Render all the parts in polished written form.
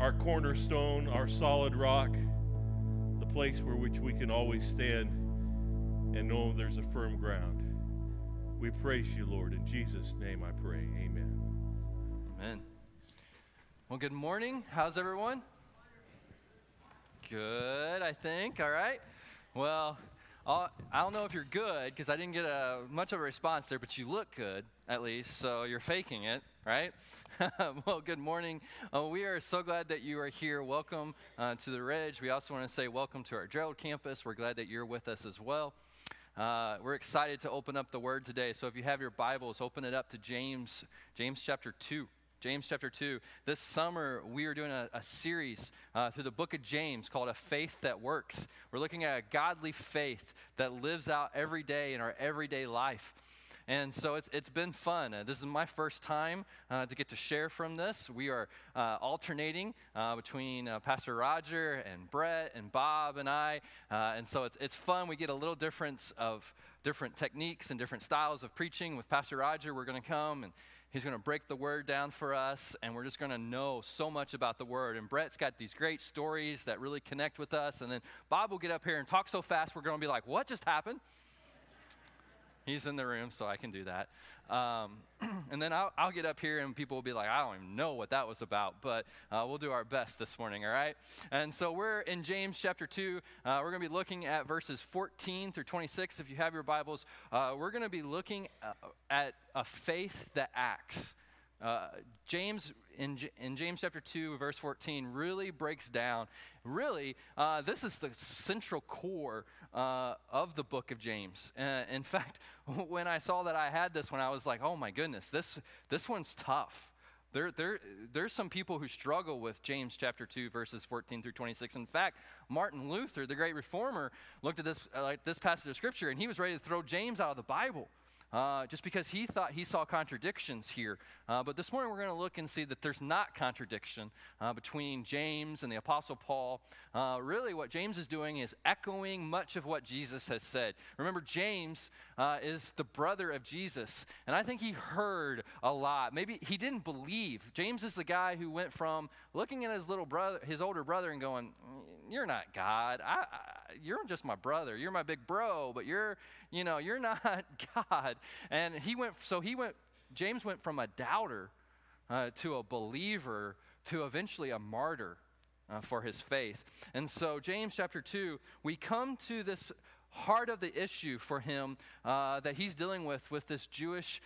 our cornerstone, our solid rock, the place where which we can always stand and know there's a firm ground. We praise you, Lord. In Jesus' name I pray. Amen. Amen. Well, good morning. How's everyone? Good, I think. All right. Well, I don't know if you're good because I didn't get much of a response there, but you look good at least, so you're faking it, right? Well, good morning. We are so glad that you are here. Welcome to the Ridge. We also want to say welcome to our Gerald campus. We're glad that you're with us as well. We're excited to open up the Word today. So if you have your Bibles, open it up to James chapter 2. James chapter 2. This summer, we are doing a series through the book of James called A Faith That Works. We're looking at a godly faith that lives out every day in our everyday life. And so it's been fun. This is my first time to get to share from this. We are alternating between Pastor Roger and Brett and Bob and I. And so it's fun. We get a little difference of different techniques and different styles of preaching. With Pastor Roger, we're going to come and he's going to break the word down for us, and we're just going to know so much about the word. And Brett's got these great stories that really connect with us. And then Bob will get up here and talk so fast, we're going to be like, what just happened? He's in the room, so I can do that. And then I'll get up here, and people will be like, I don't even know what that was about, but we'll do our best this morning, all right? And so we're in James chapter 2. We're going to be looking at verses 14 through 26. If you have your Bibles, we're going to be looking at a faith that acts. James in James chapter 2, verse 14, really breaks down. Really, this is the central core of the book of James. In fact, when I saw that I had this one, I was like, oh my goodness, this one's tough. There's some people who struggle with James chapter 2, verses 14 through 26. In fact, Martin Luther, the great reformer, looked at this passage of Scripture, and he was ready to throw James out of the Bible. Just because he thought he saw contradictions here. But this morning we're going to look and see that there's not contradiction between James and the Apostle Paul. Really what James is doing is echoing much of what Jesus has said. Remember, James is the brother of Jesus, and I think he heard a lot. Maybe he didn't believe. James is the guy who went from looking at his little brother, his older brother, and going, you're not God. You're just my brother. You're my big bro, but you're not God. And James went from a doubter to a believer to eventually a martyr for his faith. And so James chapter 2, we come to this heart of the issue for him that he's dealing with this Jewish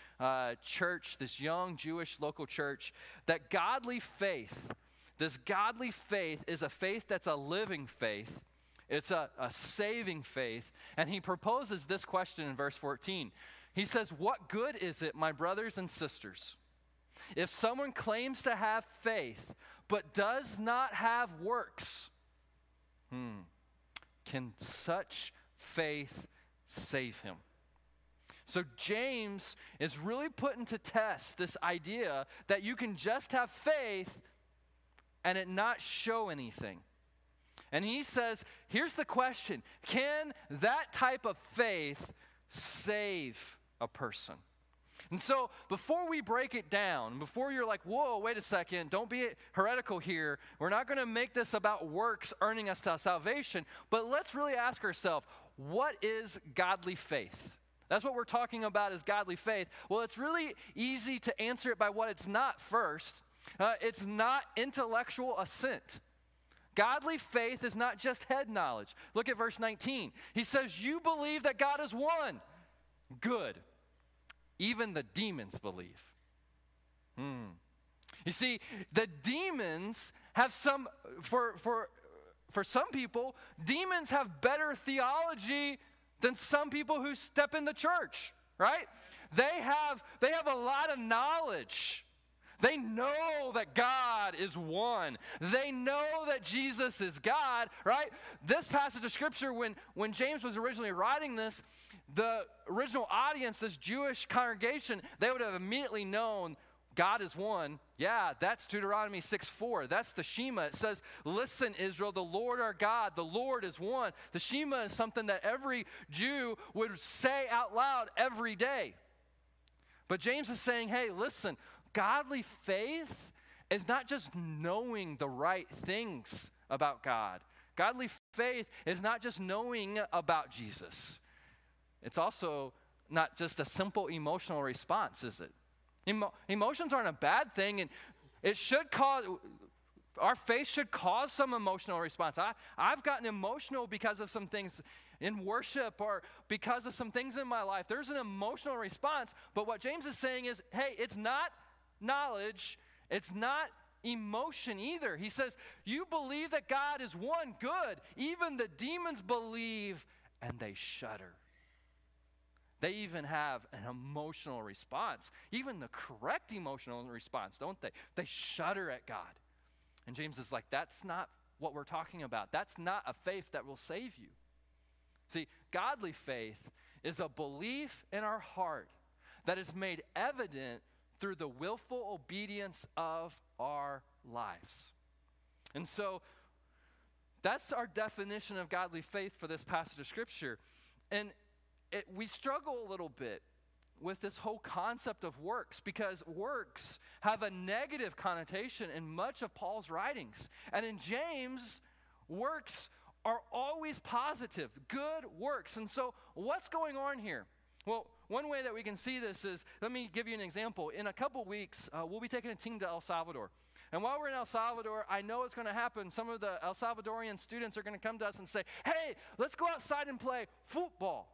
church, this young Jewish local church, that godly faith, this godly faith is a faith that's a living faith. It's a saving faith. And he proposes this question in verse 14. He says, what good is it, my brothers and sisters, if someone claims to have faith but does not have works? Can such faith save him? So James is really putting to test this idea that you can just have faith and it not show anything. And he says, here's the question. Can that type of faith save a person? And so before we break it down, before you're like, whoa, wait a second, don't be heretical here. We're not going to make this about works earning us to salvation. But let's really ask ourselves, what is godly faith? That's what we're talking about is godly faith. Well, it's really easy to answer it by what it's not first. It's not intellectual assent. Godly faith is not just head knowledge. Look at verse 19. He says, you believe that God is one. Good. Even the demons believe. You see, the demons have for some people, demons have better theology than some people who step in the church, right? They have a lot of knowledge. They know that God is one. They know that Jesus is God, right? This passage of Scripture, when James was originally writing this, the original audience, this Jewish congregation, they would have immediately known God is one. Yeah, that's Deuteronomy 6:4. That's the Shema. It says, listen, Israel, the Lord our God, the Lord is one. The Shema is something that every Jew would say out loud every day. But James is saying, hey, listen, godly faith is not just knowing the right things about God. Godly faith is not just knowing about Jesus. It's also not just a simple emotional response, is it? Emotions aren't a bad thing, and it should cause, our faith should cause some emotional response. I've gotten emotional because of some things in worship or because of some things in my life. There's an emotional response, but what James is saying is, hey, it's not knowledge, it's not emotion either. He says, you believe that God is one, good. Even the demons believe and they shudder. They even have an emotional response, even the correct emotional response, don't they? They shudder at God. And James is like, that's not what we're talking about. That's not a faith that will save you. See, godly faith is a belief in our heart that is made evident through the willful obedience of our lives. And so that's our definition of godly faith for this passage of Scripture. And we struggle a little bit with this whole concept of works, because works have a negative connotation in much of Paul's writings. And in James, works are always positive, good works. And so what's going on here? Well, one way that we can see this is, let me give you an example. In a couple weeks, we'll be taking a team to El Salvador. And while we're in El Salvador, I know it's going to happen. Some of the El Salvadorian students are going to come to us and say, hey, let's go outside and play football.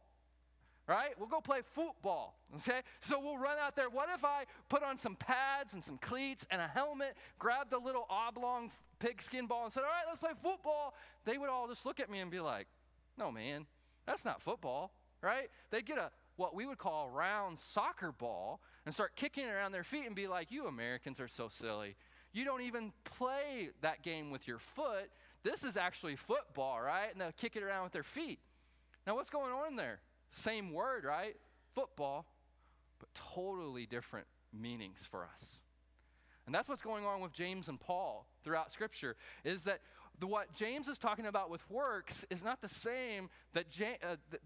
Right? We'll go play football, okay? So we'll run out there. What if I put on some pads and some cleats and a helmet, grabbed a little oblong pigskin ball and said, all right, let's play football? They would all just look at me and be like, no, man, that's not football, right? They'd get a what we would call a round soccer ball and start kicking it around their feet and be like, you Americans are so silly. You don't even play that game with your foot. This is actually football, right? And they'll kick it around with their feet. Now, what's going on there? Same word, right? Football, but totally different meanings for us. And that's what's going on with James and Paul throughout Scripture, is that what James is talking about with works is not the same that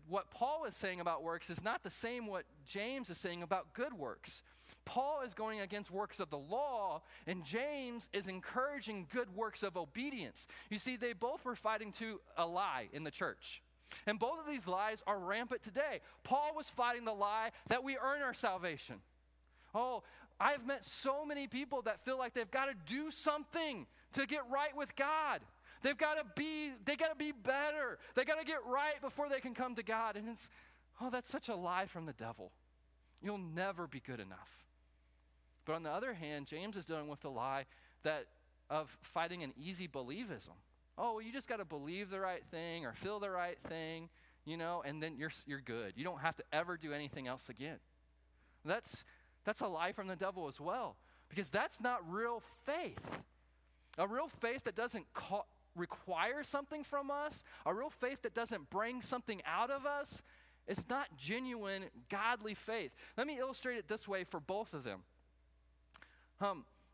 what Paul is saying about works is not the same what James is saying about good works. Paul is going against works of the law, and James is encouraging good works of obedience. You see, they both were fighting to a lie in the church. And both of these lies are rampant today. Paul was fighting the lie that we earn our salvation. Oh, I've met so many people that feel like they've got to do something to get right with God. They got to be better. They got to get right before they can come to God. And it's, oh, that's such a lie from the devil. You'll never be good enough. But on the other hand, James is dealing with the lie that of fighting an easy believism. Oh, well, you just got to believe the right thing or feel the right thing, you know, and then you're good. You don't have to ever do anything else again. That's a lie from the devil as well, because that's not real faith. A real faith that doesn't require something from us, a real faith that doesn't bring something out of us, it's not genuine godly faith. Let me illustrate it this way for both of them.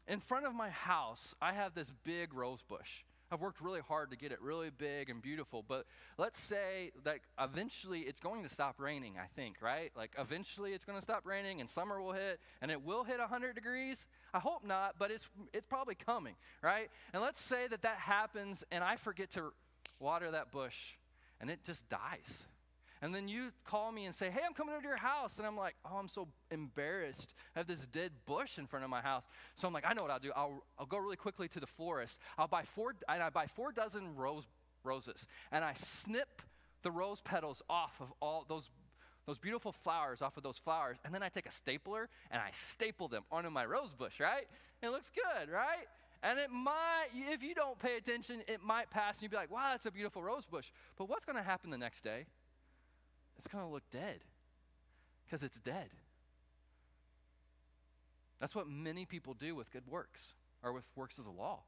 In front of my house, I have this big rose bush. I've worked really hard to get it really big and beautiful, but let's say that eventually it's going to stop raining, I think, right? Like eventually it's going to stop raining and summer will hit, and it will hit 100 degrees. I hope not, but it's probably coming, right? And let's say that that happens and I forget to water that bush and it just dies. And then you call me and say, hey, I'm coming over to your house. And I'm like, oh, I'm so embarrassed. I have this dead bush in front of my house. So I'm like, I know what I'll do. I'll go really quickly to the florist. I buy 4 dozen roses. And I snip the rose petals off of all those beautiful flowers, off of those flowers. And then I take a stapler and I staple them onto my rose bush, right? And it looks good, right? And it might, if you don't pay attention, it might pass. And you'd be like, wow, that's a beautiful rose bush. But what's going to happen the next day? It's going to look dead because it's dead. That's what many people do with good works or with works of the law.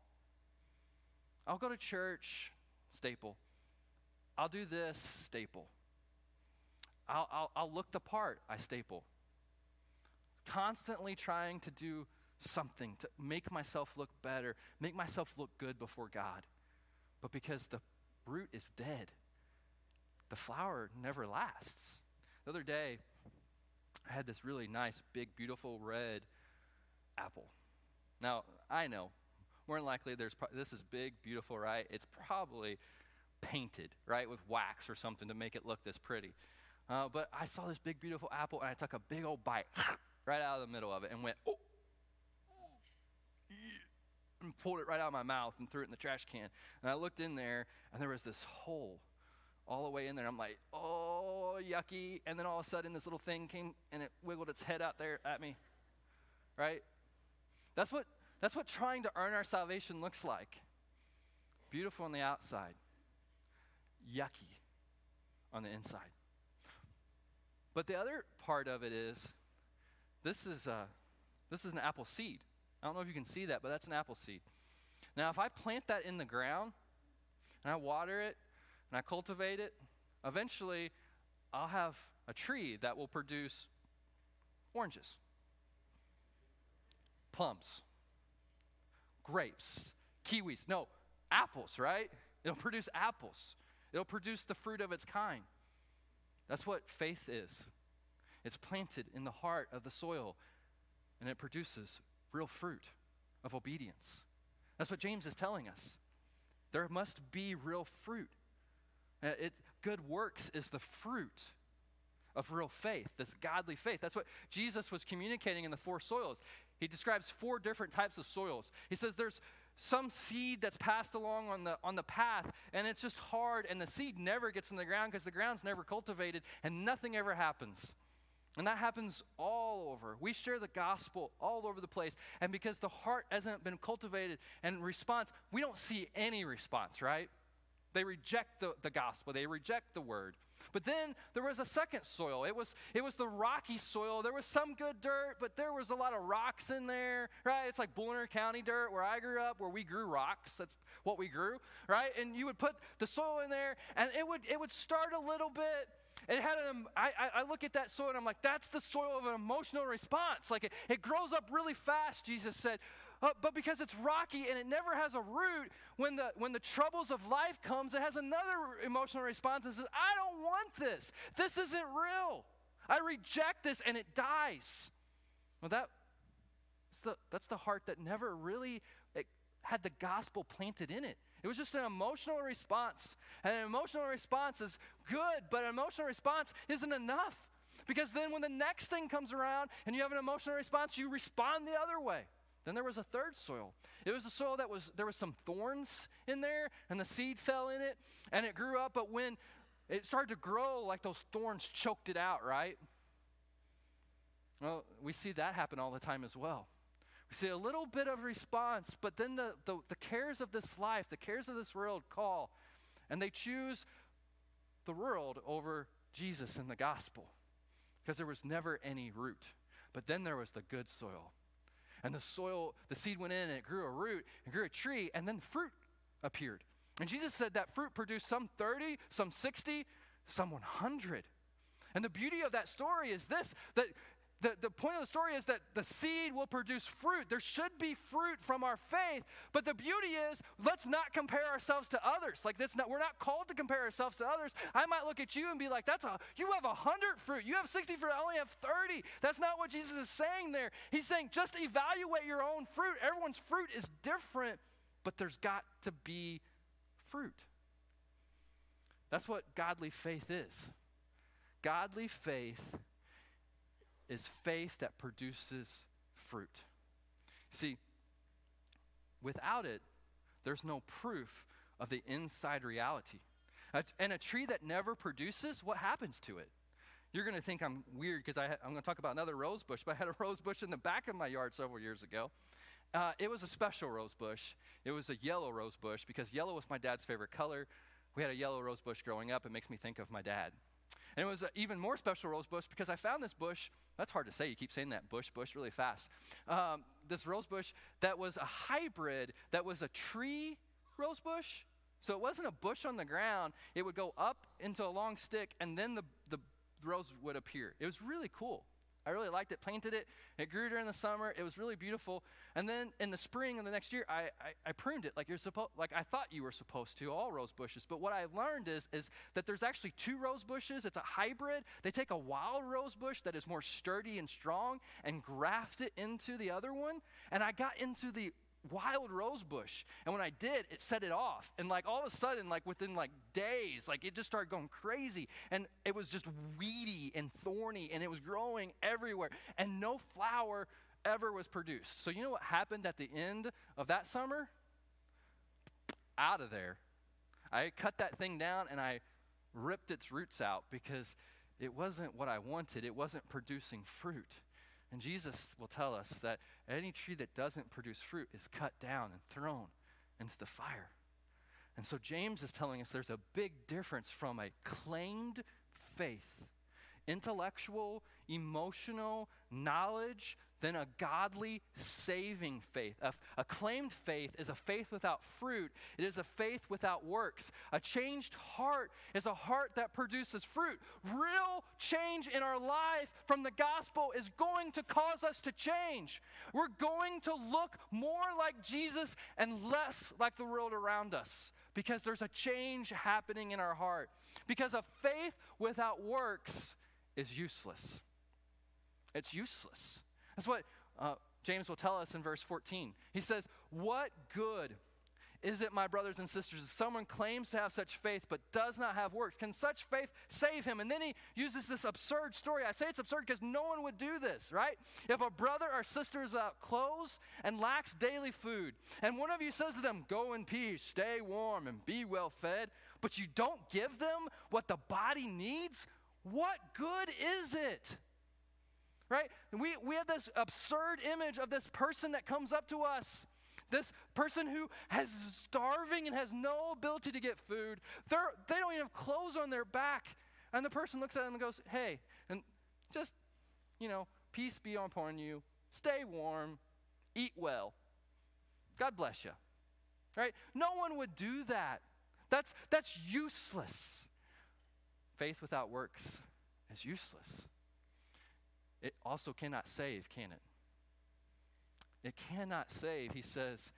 I'll go to church, staple. I'll do this, staple. I'll look the part, I staple. Constantly trying to do something to make myself look better, make myself look good before God. But because the root is dead, the flower never lasts. The other day, I had this really nice, big, beautiful red apple. Now, I know, more than likely there's, this is big, beautiful, right? It's probably painted, right, with wax or something to make it look this pretty. But I saw this big, beautiful apple, and I took a big old bite right out of the middle of it and went, oh, and pulled it right out of my mouth and threw it in the trash can. And I looked in there, and there was this hole all the way in there. I'm like, oh, yucky. And then all of a sudden, this little thing came, and it wiggled its head out there at me, right? That's what trying to earn our salvation looks like. Beautiful on the outside, yucky on the inside. But the other part of it is, this is an apple seed. I don't know if you can see that, but that's an apple seed. Now, if I plant that in the ground, and I water it, and I cultivate it, eventually I'll have a tree that will produce oranges, plums, grapes, kiwis. No, apples, right? It'll produce apples. It'll produce the fruit of its kind. That's what faith is. It's planted in the heart of the soil, and it produces real fruit of obedience. That's what James is telling us. There must be real fruit. Good works is the fruit of real faith, this godly faith. That's what Jesus was communicating in the four soils. He describes four different types of soils. He says there's some seed that's passed along on the path, and it's just hard, and the seed never gets in the ground because the ground's never cultivated, and nothing ever happens. And that happens all over. We share the gospel all over the place, and because the heart hasn't been cultivated and response, we don't see any response, right? They reject the gospel. They reject the word. But then there was a second soil. It was the rocky soil. There was some good dirt, but there was a lot of rocks in there, right? It's like Bullner County dirt where I grew up, where we grew rocks. That's what we grew, right? And you would put the soil in there, and it would start a little bit. It had I look at that soil, and I'm like, that's the soil of an emotional response. Like it grows up really fast, Jesus said. But because it's rocky and it never has a root, when the troubles of life comes, it has another emotional response and says, I don't want this. This isn't real. I reject this, and it dies. Well, that's the heart that never really had the gospel planted in it. It was just an emotional response. And an emotional response is good, but an emotional response isn't enough. Because then when the next thing comes around and you have an emotional response, you respond the other way. Then there was a third soil. It was a soil that was, there was some thorns in there, and the seed fell in it, and it grew up. But when it started to grow, like those thorns choked it out, right? Well, we see that happen all the time as well. See, a little bit of response, but then the cares of this life, the cares of this world call, and they choose the world over Jesus and the gospel because there was never any root. But then there was the good soil. And the soil, the seed went in, and it grew a root, it grew a tree, and then fruit appeared. And Jesus said that fruit produced some 30, some 60, some 100. And the beauty of that story is this, that the point of the story is that the seed will produce fruit. There should be fruit from our faith, but the beauty is, let's not compare ourselves to others. Like we're not called to compare ourselves to others. I might look at you and be like, you have 100 fruit. You have 60 fruit. I only have 30. That's not what Jesus is saying there. He's saying, just evaluate your own fruit. Everyone's fruit is different, but there's got to be fruit. That's what godly faith is. Godly faith is faith that produces fruit. See, without it, there's no proof of the inside reality. And a tree that never produces, what happens to it? You're going to think I'm weird because I'm going to talk about another rose bush, but I had a rose bush in the back of my yard several years ago. It was a special rose bush. It was a yellow rose bush because yellow was my dad's favorite color. We had a yellow rose bush growing up. It makes me think of my dad. And it was an even more special rose bush because I found this bush. That's hard to say. You keep saying that bush really fast. This rose bush that was a hybrid, that was a tree rose bush. So it wasn't a bush on the ground. It would go up into a long stick, and then the rose would appear. It was really cool. I really liked it, planted it. It grew during the summer. It was really beautiful. And then in the spring of the next year, I pruned it like I thought you were supposed to, all rose bushes. But what I learned is that there's actually two rose bushes. It's a hybrid. They take a wild rose bush that is more sturdy and strong and graft it into the other one. And I got into the wild rose bush. And when I did, it set it off. And like all of a sudden, like within like days, like it just started going crazy. And it was just weedy and thorny and it was growing everywhere. And no flower ever was produced. So you know what happened at the end of that summer? Out of there. I cut that thing down and I ripped its roots out because it wasn't what I wanted. It wasn't producing fruit. And Jesus will tell us that any tree that doesn't produce fruit is cut down and thrown into the fire. And so James is telling us there's a big difference from a claimed faith, intellectual, emotional knowledge, than a godly, saving faith. A claimed faith is a faith without fruit. It is a faith without works. A changed heart is a heart that produces fruit. Real change in our life from the gospel is going to cause us to change. We're going to look more like Jesus and less like the world around us because there's a change happening in our heart. Because a faith without works is useless. It's useless. That's what James will tell us in verse 14. He says, "What good is it, my brothers and sisters, if someone claims to have such faith but does not have works? Can such faith save him?" And then he uses this absurd story. I say it's absurd because no one would do this, right? If a brother or sister is without clothes and lacks daily food, and one of you says to them, "Go in peace, stay warm, and be well fed," but you don't give them what the body needs, what good is it? Right? We have this absurd image of this person that comes up to us, this person who is starving and has no ability to get food. They don't even have clothes on their back. And the person looks at them and goes, "Hey, and just, you know, peace be upon you. Stay warm. Eat well. God bless you." Right? No one would do that. That's useless. Faith without works is useless. It also cannot save, can it? It cannot save. He says,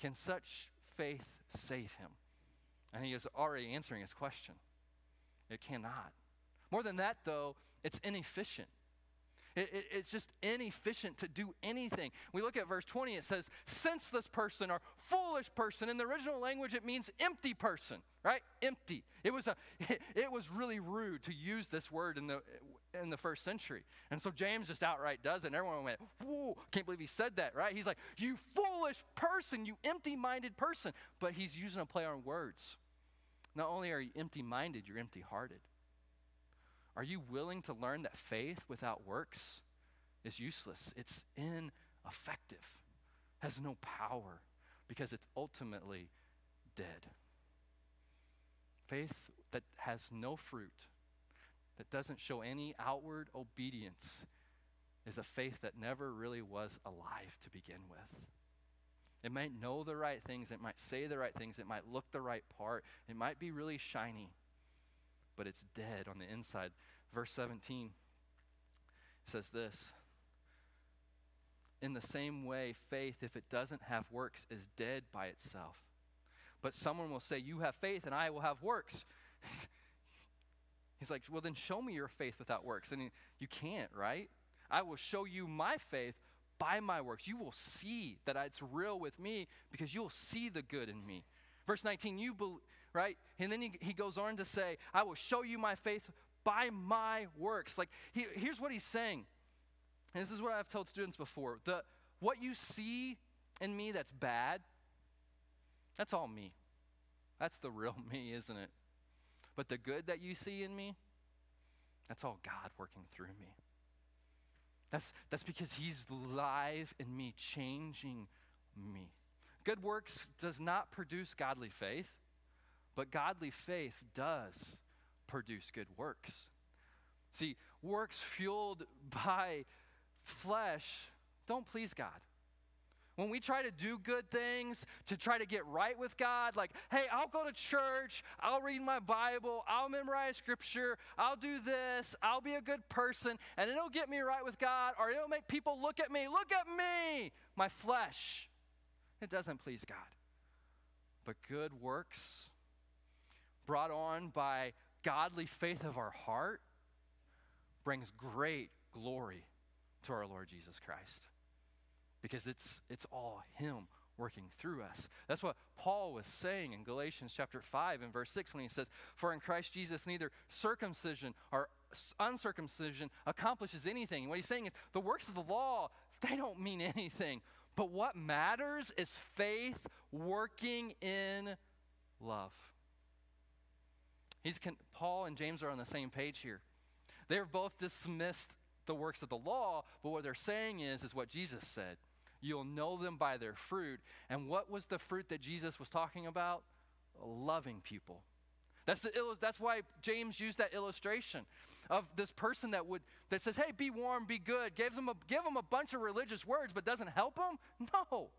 can such faith save him? And he is already answering his question. It cannot. More than that, though, it's inefficient. It's just inefficient to do anything. We look at verse 20. It says, senseless person or foolish person. In the original language, it means empty person, right? Empty. It was really rude to use this word in the first century. And so James just outright does it. And everyone went, "Whoa, can't believe he said that," right? He's like, "You foolish person, you empty-minded person." But he's using a play on words. Not only are you empty-minded, you're empty-hearted. Are you willing to learn that faith without works is useless? It's ineffective, has no power, because it's ultimately dead. Faith that has no fruit, that doesn't show any outward obedience, is a faith that never really was alive to begin with. It might know the right things, it might say the right things, it might look the right part, it might be really shiny, but it's dead on the inside. Verse 17 says this, "In the same way, faith, if it doesn't have works, is dead by itself. But someone will say, 'You have faith and I will have works.'" He's like, "Well, then show me your faith without works." And you can't, right? "I will show you my faith by my works. You will see that it's real with me because you'll see the good in me." Verse 19, you believe. Right? And then he goes on to say, "I will show you my faith by my works." Like, here's what he's saying. And this is what I've told students before. What you see in me that's bad, that's all me. That's the real me, isn't it? But the good that you see in me, that's all God working through me. That's because he's live in me, changing me. Good works does not produce godly faith. But godly faith does produce good works. See, works fueled by flesh don't please God. When we try to do good things, to try to get right with God, like, "Hey, I'll go to church, I'll read my Bible, I'll memorize scripture, I'll do this, I'll be a good person, and it'll get me right with God, or it'll make people look at me, my flesh." It doesn't please God. But good works brought on by godly faith of our heart brings great glory to our Lord Jesus Christ because it's all him working through us. That's what Paul was saying in Galatians chapter 5 and verse 6 when he says, "For in Christ Jesus neither circumcision or uncircumcision accomplishes anything." And what he's saying is the works of the law, they don't mean anything. But what matters is faith working in love. Paul and James are on the same page here. They've both dismissed the works of the law, but what they're saying is what Jesus said. You'll know them by their fruit. And what was the fruit that Jesus was talking about? Loving people. That's why James used that illustration of this person that says, "Hey, be warm, be good." Give them a bunch of religious words, but doesn't help them? No.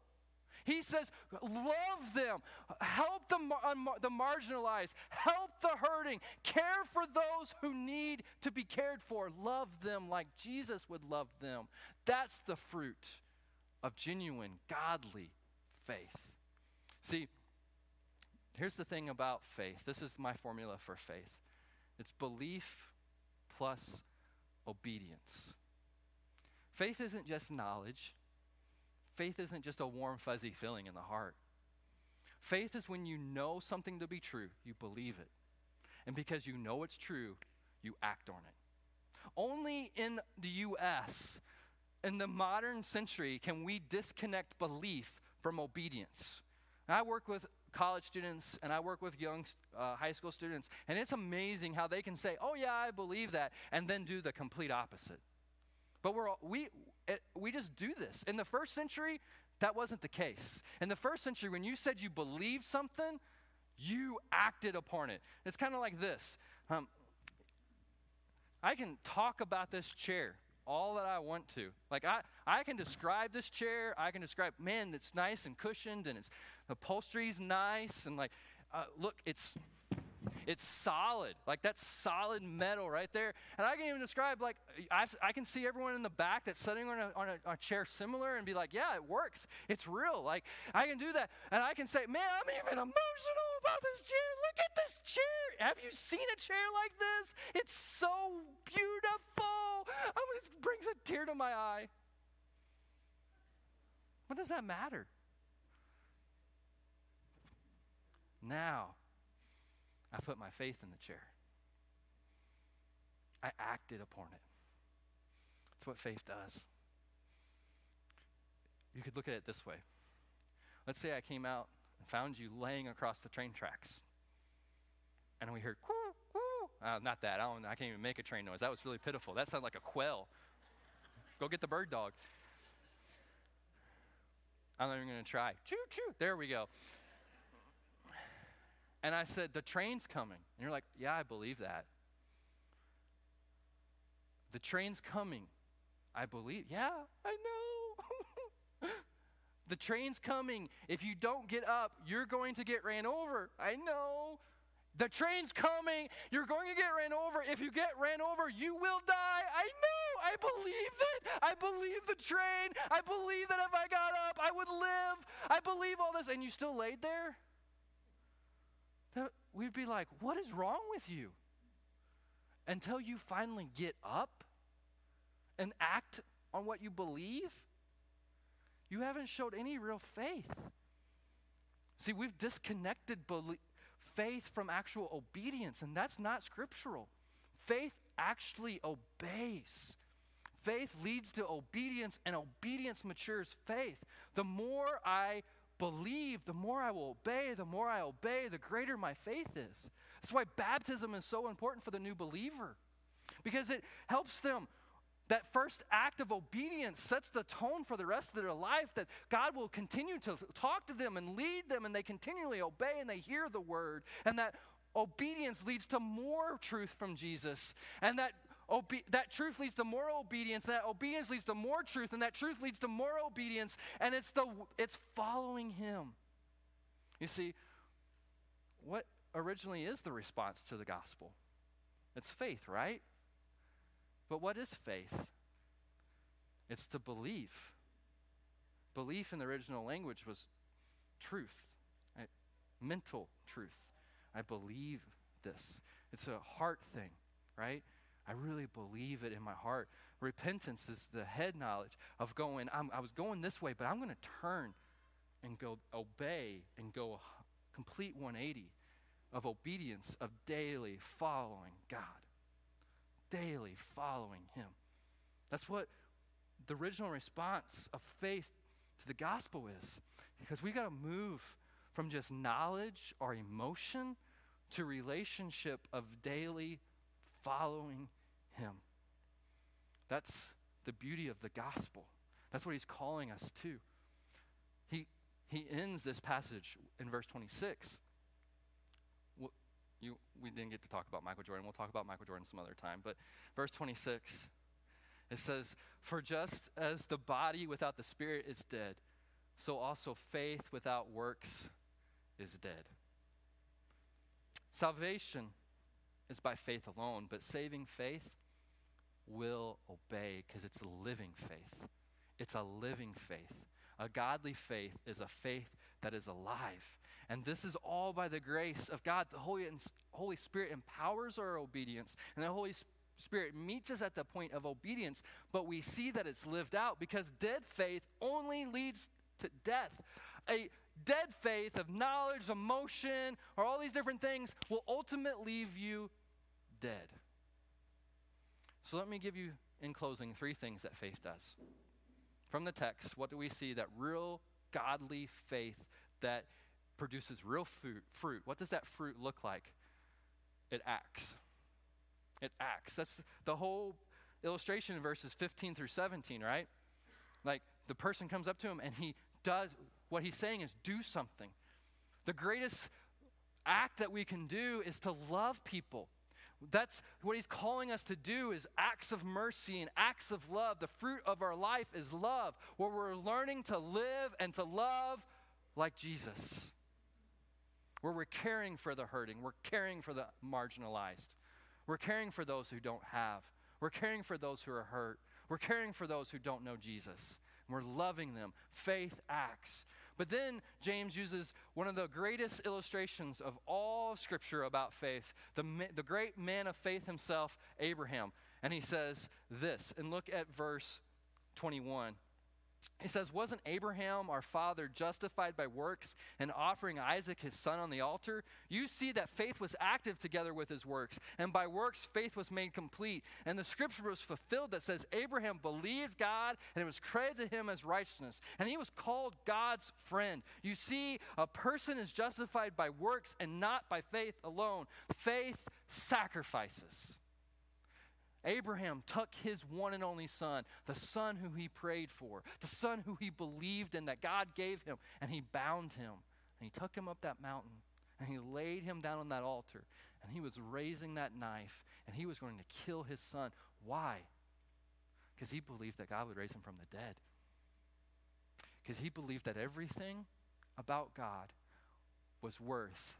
He says, love them, help the marginalized, help the hurting, care for those who need to be cared for. Love them like Jesus would love them. That's the fruit of genuine, godly faith. See, here's the thing about faith. This is my formula for faith. It's belief plus obedience. Faith isn't just knowledge. Faith isn't just a warm, fuzzy feeling in the heart. Faith is when you know something to be true, you believe it. And because you know it's true, you act on it. Only in the U.S., in the modern century, can we disconnect belief from obedience. I work with college students, and I work with young high school students, and it's amazing how they can say, "Oh yeah, I believe that," and then do the complete opposite. But we just do this. In the first century, that wasn't the case. In the first century, when you said you believed something, you acted upon it. It's kind of like this. I can talk about this chair all that I want to. Like I can describe this chair. I can describe, man, it's nice and cushioned, and its upholstery's nice, and like, look, it's solid. Like that's solid metal right there. And I can even describe, like, I can see everyone in the back that's sitting on a chair similar and be like, yeah, it works. It's real. Like I can do that, and I can say, man, I'm even emotional about this chair. Look at this chair. Have you seen a chair like this? It's so beautiful. It brings a tear to my eye. What does that matter? Now, I put my faith in the chair. I acted upon it. That's what faith does. You could look at it this way. Let's say I came out and found you laying across the train tracks. And we heard, "Whoo, whoo." Not that. I can't even make a train noise. That was really pitiful. That sounded like a quail. Go get the bird dog. I'm not even going to try. Choo, choo. There we go. And I said, "The train's coming." And you're like, "Yeah, I believe that. The train's coming. I believe." "Yeah, I know." "The train's coming. If you don't get up, you're going to get ran over." "I know." "The train's coming. You're going to get ran over. If you get ran over, you will die." "I know. I believe it. I believe the train. I believe that if I got up, I would live. I believe all this." And you still laid there? We'd be like, "What is wrong with you?" Until you finally get up and act on what you believe, you haven't showed any real faith. See, we've disconnected faith from actual obedience, and that's not scriptural. Faith actually obeys. Faith leads to obedience, and obedience matures faith. The more I believe, the more I will obey. The more I obey, the greater my faith is. That's why baptism is so important for the new believer, because it helps them. That first act of obedience sets the tone for the rest of their life, that God will continue to talk to them and lead them, and they continually obey and they hear the word. And that obedience leads to more truth from Jesus. And that truth leads to more obedience. That obedience leads to more truth. And that truth leads to more obedience. And it's following him. You see, what originally is the response to the gospel? It's faith, right? But what is faith? It's to believe. Belief in the original language was truth, mental truth. I believe this. It's a heart thing, right? I really believe it in my heart. Repentance is the head knowledge of going, I was going this way, but I'm going to turn and go obey and go a complete 180 of obedience, of daily following God, daily following him. That's what the original response of faith to the gospel is, because we got to move from just knowledge or emotion to relationship of daily following him. That's the beauty of the gospel. That's what he's calling us to. He ends this passage in verse 26. We didn't get to talk about Michael Jordan. We'll talk about Michael Jordan some other time. But verse 26, it says, "For just as the body without the spirit is dead, so also faith without works is dead." Salvation is by faith alone, but saving faith will obey because it's a living faith. It's a living faith. A godly faith is a faith that is alive. And this is all by the grace of God. The Holy Spirit empowers our obedience, and the Holy Spirit meets us at the point of obedience, but we see that it's lived out because dead faith only leads to death. A dead faith of knowledge, emotion, or all these different things will ultimately leave you dead. So let me give you, in closing, three things that faith does. From the text, what do we see that real godly faith that produces real fruit? What does that fruit look like? It acts. It acts. That's the whole illustration in verses 15 through 17, right? Like the person comes up to him and he does, what he's saying is do something. The greatest act that we can do is to love people. That's what he's calling us to do, is acts of mercy and acts of love. The fruit of our life is love, where we're learning to live and to love like Jesus, where we're caring for the hurting, we're caring for the marginalized, we're caring for those who don't have, we're caring for those who are hurt, we're caring for those who don't know Jesus, and we're loving them. Faith acts. But then James uses one of the greatest illustrations of all of Scripture about faith, the great man of faith himself, Abraham. And he says this, and look at verse 21. He says, "Wasn't Abraham, our father, justified by works and offering Isaac his son on the altar? You see that faith was active together with his works, and by works faith was made complete. And the scripture was fulfilled that says, Abraham believed God, and it was credited to him as righteousness. And he was called God's friend. You see, a person is justified by works and not by faith alone. Faith sacrifices." Abraham took his one and only son, the son who he prayed for, the son who he believed in that God gave him, and he bound him, and he took him up that mountain, and he laid him down on that altar, and he was raising that knife, and he was going to kill his son. Why? Because he believed that God would raise him from the dead. Because he believed that everything about God was worth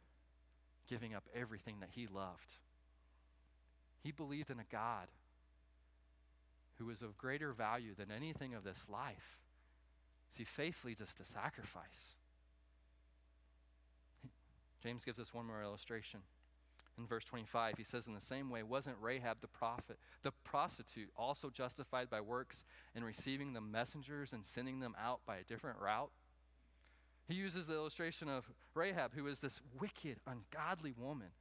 giving up everything that he loved. He believed in a God who was of greater value than anything of this life. See, faith leads us to sacrifice. James gives us one more illustration. In verse 25, he says, "In the same way, wasn't Rahab the prostitute, also justified by works in receiving the messengers and sending them out by a different route?" He uses the illustration of Rahab, who is this wicked, ungodly woman,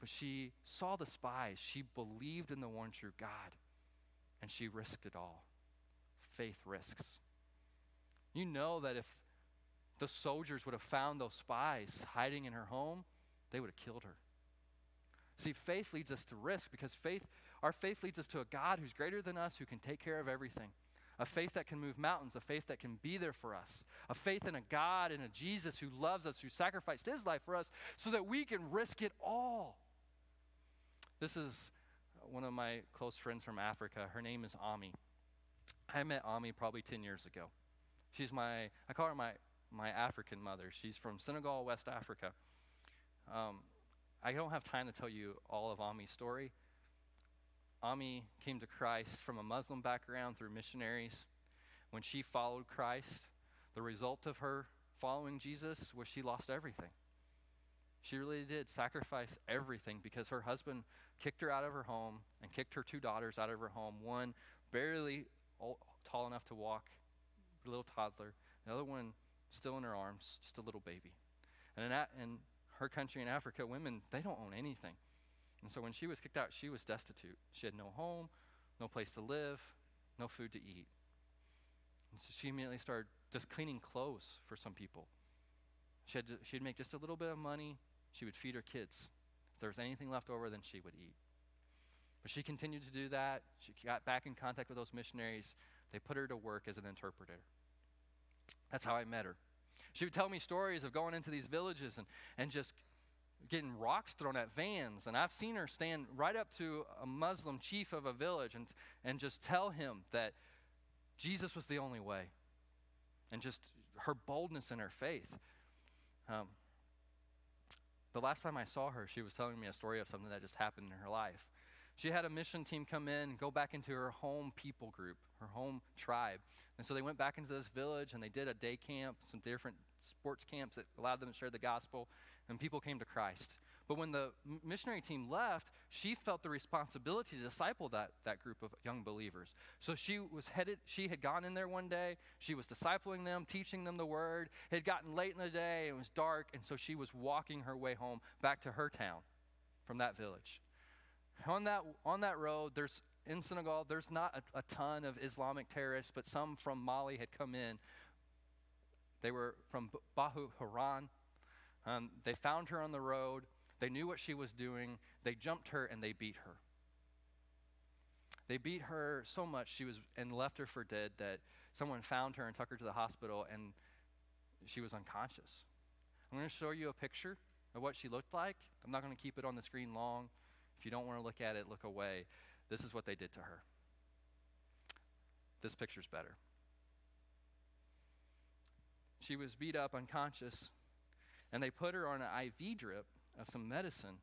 but she saw the spies, she believed in the one true God, and she risked it all. Faith risks. You know that if the soldiers would have found those spies hiding in her home, they would have killed her. See, faith leads us to risk because our faith leads us to a God who's greater than us, who can take care of everything. A faith that can move mountains, a faith that can be there for us, a faith in a God and a Jesus who loves us, who sacrificed his life for us so that we can risk it all. This is one of my close friends from Africa. Her name is Ami. I met Ami probably 10 years ago. She's I call her my African mother. She's from Senegal, West Africa. I don't have time to tell you all of Ami's story. Ami came to Christ from a Muslim background through missionaries. When she followed Christ, the result of her following Jesus was she lost everything. She really did sacrifice everything because her husband kicked her out of her home and kicked her two daughters out of her home, one barely tall enough to walk, little toddler, the other one still in her arms, just a little baby. And in her country in Africa, women, they don't own anything. And so when she was kicked out, she was destitute. She had no home, no place to live, no food to eat. And so she immediately started just cleaning clothes for some people. She'd make just a little bit of money. She would feed her kids. If there was anything left over, then she would eat. But she continued to do that. She got back in contact with those missionaries. They put her to work as an interpreter. That's how I met her. She would tell me stories of going into these villages and just getting rocks thrown at vans. And I've seen her stand right up to a Muslim chief of a village and just tell him that Jesus was the only way. And just her boldness in her faith. The last time I saw her, she was telling me a story of something that just happened in her life. She had a mission team come in and go back into her home people group, her home tribe. And so they went back into this village and they did a day camp, some different sports camps that allowed them to share the gospel, and people came to Christ. But when the missionary team left, she felt the responsibility to disciple that group of young believers. So she had gone in there one day, she was discipling them, teaching them the word. It had gotten late in the day, it was dark, and so she was walking her way home back to her town from that village. On that road, in Senegal, there's not a ton of Islamic terrorists, but some from Mali had come in. They were from Boko Haram. They found her on the road. They knew what she was doing. They jumped her and they beat her. They beat her so much and left her for dead that someone found her and took her to the hospital, and she was unconscious. I'm going to show you a picture of what she looked like. I'm not going to keep it on the screen long. If you don't want to look at it, look away. This is what they did to her. This picture's better. She was beat up, unconscious, and they put her on an IV drip of some medicine,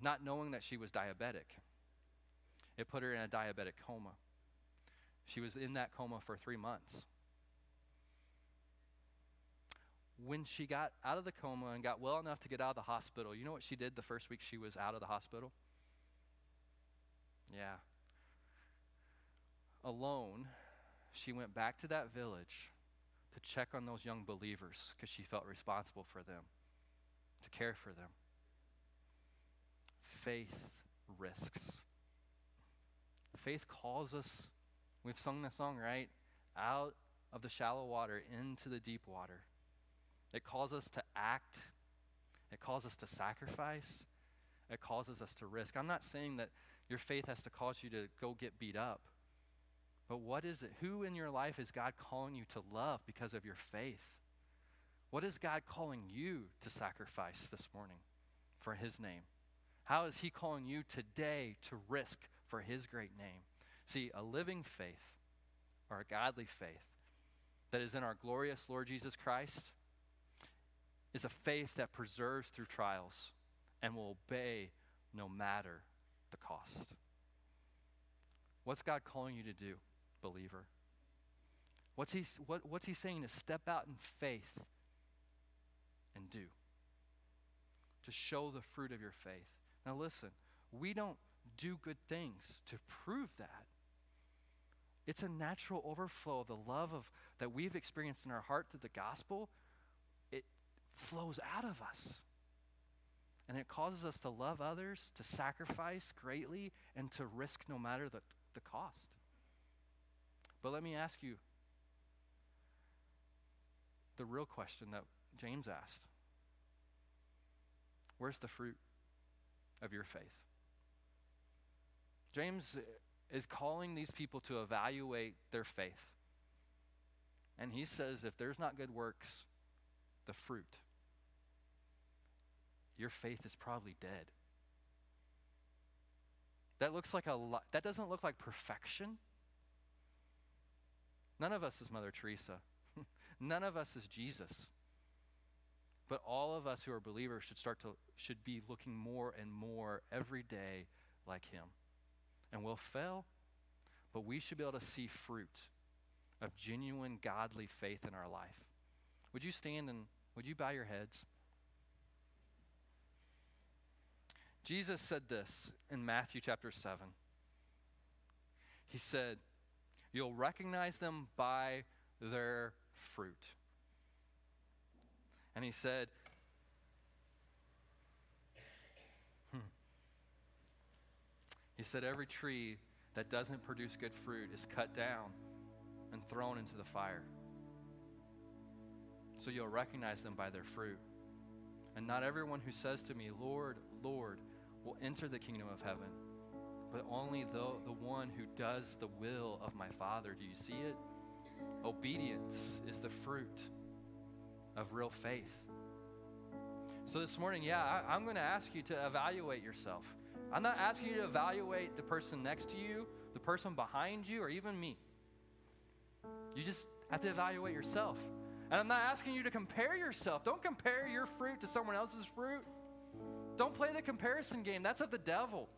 not knowing that she was diabetic. It put her in a diabetic coma. She was in that coma for 3 months. When she got out of the coma and got well enough to get out of the hospital, you know what she did the first week she was out of the hospital? Yeah. Alone, she went back to that village to check on those young believers because she felt responsible for them, to care for them. Faith risks. Faith calls us, we've sung the song, right? Out of the shallow water into the deep water. It calls us to act. It calls us to sacrifice. It causes us to risk. I'm not saying that your faith has to cause you to go get beat up. But what is it? Who in your life is God calling you to love because of your faith? What is God calling you to sacrifice this morning for his name? How is he calling you today to risk for his great name? See, a living faith or a godly faith that is in our glorious Lord Jesus Christ is a faith that preserves through trials and will obey no matter the cost. What's God calling you to do, believer? What's he saying to step out in faith and do? To show the fruit of your faith. Now listen, we don't do good things to prove that. It's a natural overflow of the love that we've experienced in our heart through the gospel. It flows out of us. And it causes us to love others, to sacrifice greatly, and to risk no matter the cost. But let me ask you the real question that James asked. Where's the fruit of your faith? James is calling these people to evaluate their faith. And he says, if there's not good works, the fruit, your faith is probably dead. That doesn't look like perfection. None of us is Mother Teresa. None of us is Jesus. But all of us who are believers should be looking more and more every day like him. And we'll fail, but we should be able to see fruit of genuine godly faith in our life. Would you stand and would you bow your heads? Jesus said this in Matthew chapter 7. He said, "You'll recognize them by their fruit." And he said, He said, every tree that doesn't produce good fruit is cut down and thrown into the fire. So you'll recognize them by their fruit. And not everyone who says to me, Lord, Lord, will enter the kingdom of heaven, but only the one who does the will of my Father. Do you see it? Obedience is the fruit of real faith. So this morning, I'm going to ask you to evaluate yourself. I'm not asking you to evaluate the person next to you, the person behind you, or even me. You just have to evaluate yourself. And I'm not asking you to compare yourself. Don't compare your fruit to someone else's fruit. Don't play the comparison game. That's of the devil.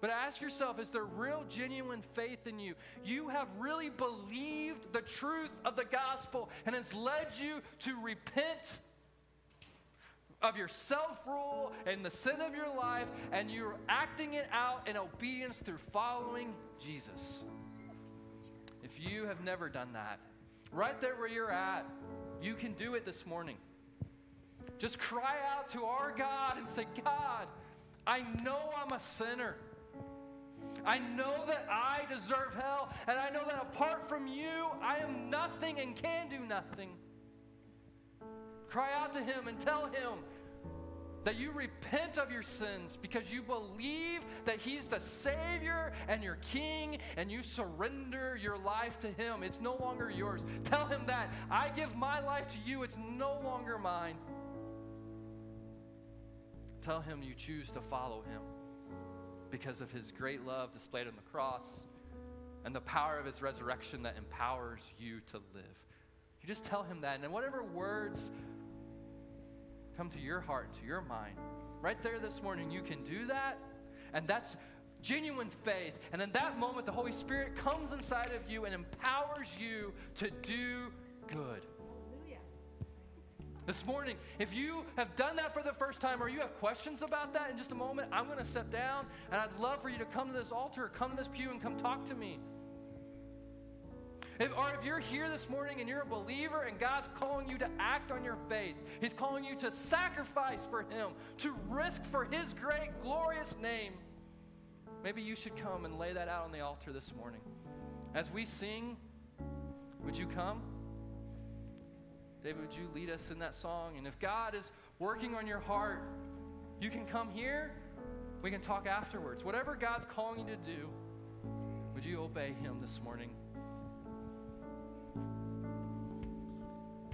But ask yourself, is there real, genuine faith in you? You have really believed the truth of the gospel and it's led you to repent of your self-rule and the sin of your life, and you're acting it out in obedience through following Jesus. If you have never done that, right there where you're at, you can do it this morning. Just cry out to our God and say, God, I know I'm a sinner. I know that I deserve hell, and I know that apart from you, I am nothing and can do nothing. Cry out to him and tell him that you repent of your sins because you believe that he's the Savior and your King, and you surrender your life to him. It's no longer yours. Tell him that. I give my life to you. It's no longer mine. Tell him you choose to follow him because of his great love displayed on the cross and the power of his resurrection that empowers you to live. You just tell him that, and in whatever words come to your heart, to your mind, right there this morning, you can do that, and that's genuine faith. And in that moment, the Holy Spirit comes inside of you and empowers you to do good. Hallelujah. This morning, if you have done that for the first time, or you have questions about that, in just a moment, I'm going to step down, and I'd love for you to come to this altar, come to this pew, and come talk to me. If you're here this morning and you're a believer and God's calling you to act on your faith, he's calling you to sacrifice for him, to risk for his great, glorious name, maybe you should come and lay that out on the altar this morning. As we sing, would you come? David, would you lead us in that song? And if God is working on your heart, you can come here. We can talk afterwards. Whatever God's calling you to do, would you obey him this morning?